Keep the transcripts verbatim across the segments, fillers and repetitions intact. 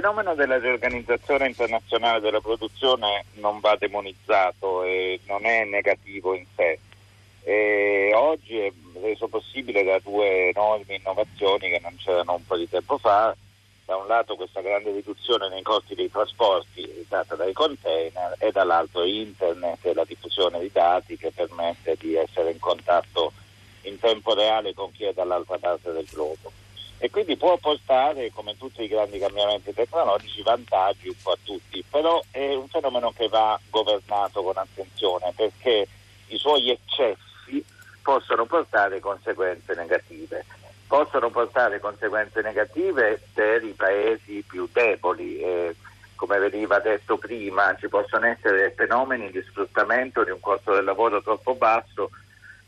fenomeno della riorganizzazione internazionale della produzione non va demonizzato e non è negativo in sé. E oggi è reso possibile da due enormi innovazioni che non c'erano un po' di tempo fa. Da un lato questa grande riduzione nei costi dei trasporti data dai container, e dall'altro internet e la diffusione di dati che permette di essere in contatto in tempo reale con chi è dall'altra parte del globo. E quindi può portare, come tutti i grandi cambiamenti tecnologici, vantaggi un po' a tutti, però è un fenomeno che va governato con attenzione, perché i suoi eccessi possono portare conseguenze negative. Possono portare conseguenze negative per i paesi più deboli, eh, come veniva detto prima, ci possono essere fenomeni di sfruttamento di un costo del lavoro troppo basso,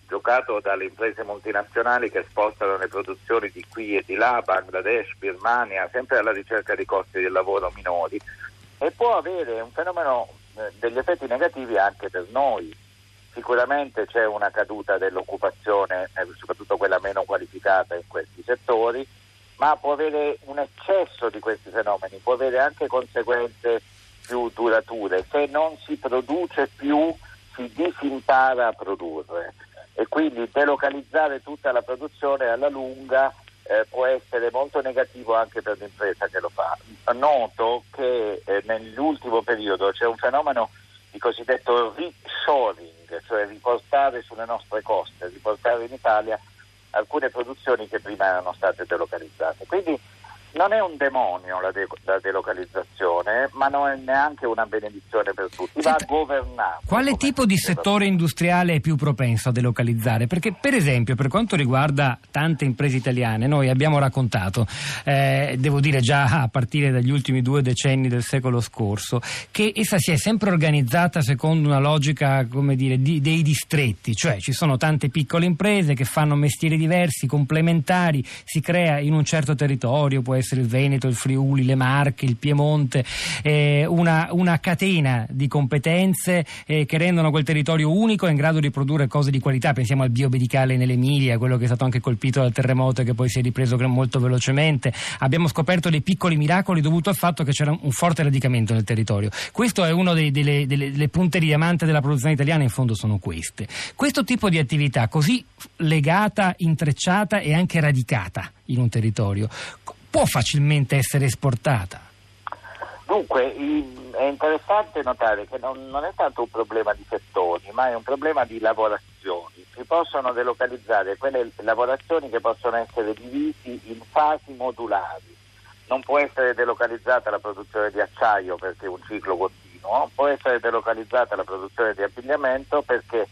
giocato dalle imprese multinazionali che spostano le produzioni di qui e di là, Bangladesh, Birmania, sempre alla ricerca di costi del lavoro minori, e può avere un fenomeno eh, degli effetti negativi anche per noi. Sicuramente c'è una caduta dell'occupazione, soprattutto quella meno qualificata in questi settori, ma può avere un eccesso di questi fenomeni, può avere anche conseguenze più durature. Se non si produce più, si disimpara a produrre, e quindi delocalizzare tutta la produzione alla lunga eh, può essere molto negativo anche per l'impresa che lo fa. Noto che eh, nell'ultimo periodo c'è un fenomeno di cosiddetto reshoring, cioè riportare sulle nostre coste, riportare in Italia alcune produzioni che prima erano state delocalizzate. Quindi non è un demonio la, de- la delocalizzazione, ma non è neanche una benedizione per tutti, va governato. Quale tipo di settore industriale è più propenso a delocalizzare? Perché per esempio per quanto riguarda tante imprese italiane, noi abbiamo raccontato, eh, devo dire già a partire dagli ultimi due decenni del secolo scorso, che essa si è sempre organizzata secondo una logica, come dire, di, dei distretti, cioè ci sono tante piccole imprese che fanno mestieri diversi, complementari, si crea in un certo territorio, può essere il Veneto, il Friuli, le Marche, il Piemonte, eh, una, una catena di competenze eh, che rendono quel territorio unico e in grado di produrre cose di qualità. Pensiamo al biomedicale nell'Emilia, quello che è stato anche colpito dal terremoto e che poi si è ripreso molto velocemente. Abbiamo scoperto dei piccoli miracoli dovuto al fatto che c'era un forte radicamento nel territorio. Questo è uno dei, delle, delle, delle punte di diamante della produzione italiana, in fondo sono queste. Questo tipo di attività così legata, intrecciata e anche radicata in un territorio può facilmente essere esportata? Dunque, è interessante notare che non, non è tanto un problema di settori, ma è un problema di lavorazioni. Si possono delocalizzare quelle lavorazioni che possono essere divisi in fasi modulari. Non può essere delocalizzata la produzione di acciaio perché è un ciclo continuo, non può essere delocalizzata la produzione di abbigliamento perché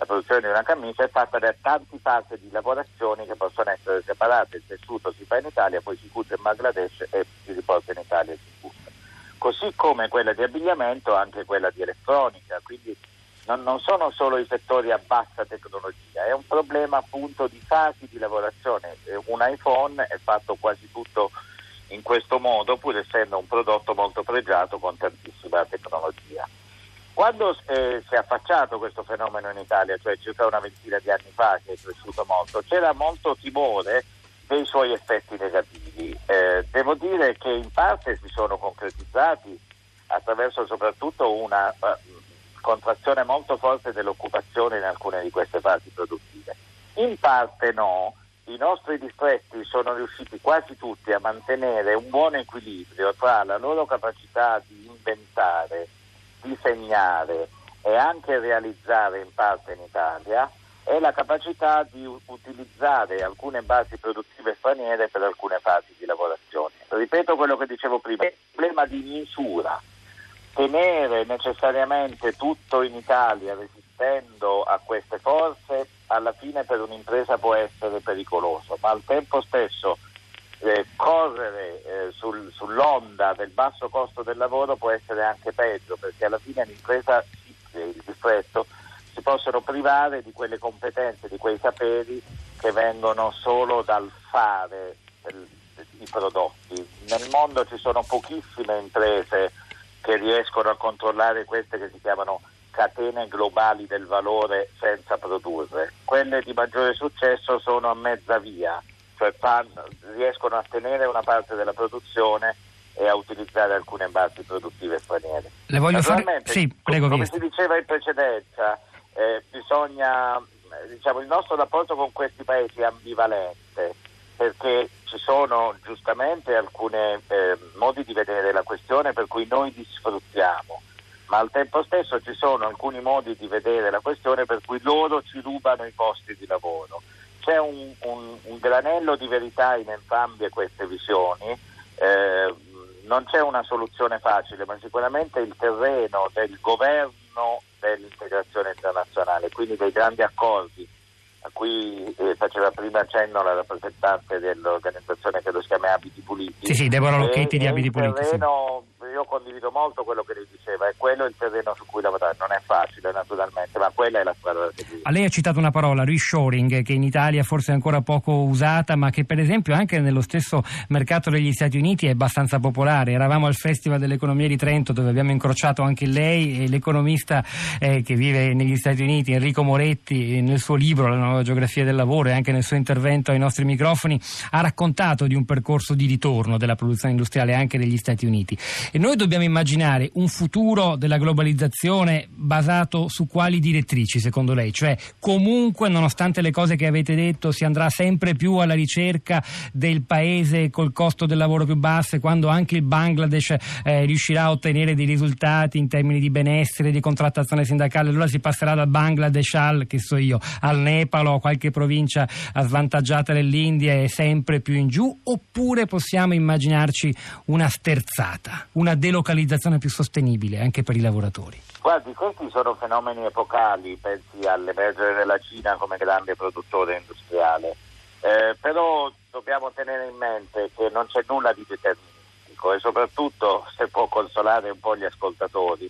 la produzione di una camicia è fatta da tante fasi di lavorazioni che possono essere separate. Il tessuto si fa in Italia, poi si cuce in Bangladesh e si riporta in Italia e si cuce. Così come quella di abbigliamento, anche quella di elettronica. Quindi non, non sono solo i settori a bassa tecnologia, è un problema appunto di fasi di lavorazione. Un iPhone è fatto quasi tutto in questo modo, pur essendo un prodotto molto pregiato con tantissima tecnologia. Quando eh, si è affacciato questo fenomeno in Italia, cioè circa una ventina di anni fa, che è cresciuto molto, c'era molto timore dei suoi effetti negativi. Eh, devo dire che in parte si sono concretizzati attraverso soprattutto una eh, contrazione molto forte dell'occupazione in alcune di queste fasi produttive. In parte no, i nostri distretti sono riusciti quasi tutti a mantenere un buon equilibrio tra la loro capacità di inventare, disegnare e anche realizzare in parte in Italia, e la capacità di utilizzare alcune basi produttive straniere per alcune fasi di lavorazione. Ripeto quello che dicevo prima, è un problema di misura. Tenere necessariamente tutto in Italia resistendo a queste forze alla fine per un'impresa può essere pericoloso, ma al tempo stesso Eh, correre eh, sul, sull'onda del basso costo del lavoro può essere anche peggio, perché alla fine l'impresa, il distretto, si possono privare di quelle competenze, di quei saperi che vengono solo dal fare del, i prodotti. Nel mondo ci sono pochissime imprese che riescono a controllare queste che si chiamano catene globali del valore senza produrre. Quelle di maggiore successo sono a mezza via, cioè riescono a tenere una parte della produzione e a utilizzare alcune basi produttive straniere. Le voglio fare... Sì, prego, come si diceva in precedenza, eh, bisogna, diciamo, il nostro rapporto con questi paesi è ambivalente, perché ci sono giustamente alcuni eh, modi di vedere la questione per cui noi li sfruttiamo, ma al tempo stesso ci sono alcuni modi di vedere la questione per cui loro ci rubano i posti di lavoro. C'è un, un, un granello di verità in entrambe queste visioni, eh, non c'è una soluzione facile, ma sicuramente il terreno del governo dell'integrazione internazionale, quindi dei grandi accordi a cui eh, faceva prima accenno la rappresentante dell'organizzazione che lo si chiama Abiti Puliti. Sì, sì, Deborah Locchetti di Abiti Puliti. Terreno, sì. Io condivido molto quello che lei diceva, e quello è il terreno su cui lavorare. Non è facile, naturalmente, ma quella è la strada da seguire. A lei ha citato una parola, reshoring, che in Italia forse è ancora poco usata, ma che per esempio anche nello stesso mercato degli Stati Uniti è abbastanza popolare. Eravamo al Festival dell'Economia di Trento, dove abbiamo incrociato anche lei e l'economista eh, che vive negli Stati Uniti, Enrico Moretti, nel suo libro La nuova geografia del lavoro, e anche nel suo intervento ai nostri microfoni ha raccontato di un percorso di ritorno della produzione industriale anche negli Stati Uniti. E noi dobbiamo immaginare un futuro della globalizzazione basato su quali direttrici, secondo lei? Cioè, comunque, nonostante le cose che avete detto, si andrà sempre più alla ricerca del paese col costo del lavoro più basso, quando anche il Bangladesh eh, riuscirà a ottenere dei risultati in termini di benessere, di contrattazione sindacale, allora si passerà dal Bangladesh al, che so io, al Nepal o qualche provincia svantaggiata dell'India e sempre più in giù? Oppure possiamo immaginarci una sterzata, una delocalizzazione più sostenibile anche per i lavoratori? Guardi, questi sono fenomeni epocali, pensi all'emergere della Cina come grande produttore industriale, eh, però dobbiamo tenere in mente che non c'è nulla di deterministico, e soprattutto, se può consolare un po' gli ascoltatori,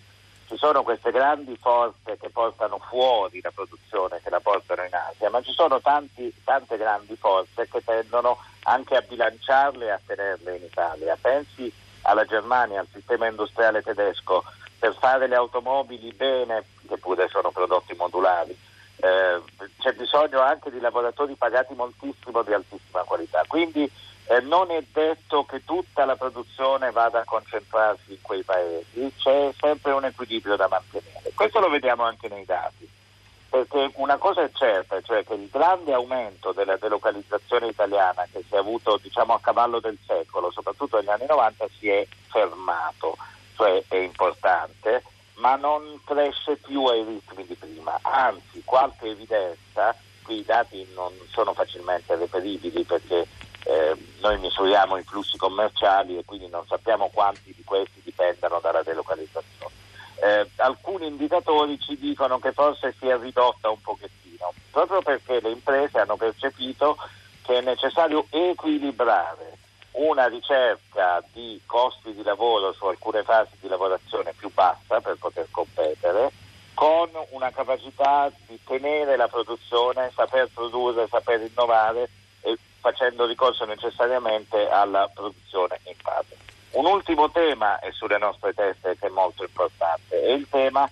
ci sono queste grandi forze che portano fuori la produzione, che la portano in Asia, ma ci sono tanti, tante grandi forze che tendono anche a bilanciarle e a tenerle in Italia. Pensi alla Germania, al sistema industriale tedesco. Per fare le automobili bene, che pure sono prodotti modulari, eh, c'è bisogno anche di lavoratori pagati moltissimo, di altissima qualità. Quindi eh, non è detto che tutta la produzione vada a concentrarsi in quei paesi, c'è sempre un equilibrio da mantenere. Questo lo vediamo anche nei dati, perché una cosa è certa, cioè che il grande aumento della delocalizzazione italiana, che si è avuto, diciamo, a cavallo del secolo, soprattutto negli anni novanta, si è fermato, cioè è importante, ma non cresce più ai ritmi di prima. Anzi, qualche evidenza, qui i dati non sono facilmente reperibili, perché eh, noi misuriamo i flussi commerciali e quindi non sappiamo quanti di questi dipendano dalla delocalizzazione. Eh, alcuni indicatori ci dicono che forse si è ridotta un pochettino, proprio perché le imprese hanno percepito che è necessario equilibrare una ricerca di costi di lavoro su alcune fasi di lavorazione più bassa per poter competere, con una capacità di tenere la produzione, saper produrre, saper innovare, e facendo ricorso necessariamente alla produzione in base. Un ultimo tema è sulle nostre teste, che è molto importante, è il tema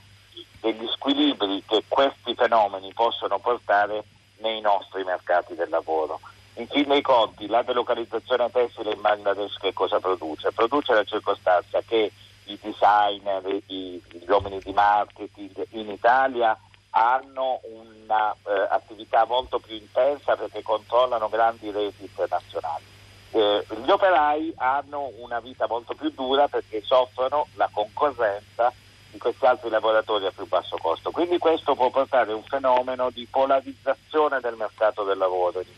degli squilibri che questi fenomeni possono portare nei nostri mercati del lavoro. In fin dei conti, la delocalizzazione tessile in Bangladesh che cosa produce? Produce la circostanza che i designer, i, gli uomini di marketing in Italia hanno un'attività eh, molto più intensa, perché controllano grandi reti internazionali. Eh, gli operai hanno una vita molto più dura, perché soffrono la concorrenza di questi altri lavoratori a più basso costo. Quindi questo può portare a un fenomeno di polarizzazione del mercato del lavoro in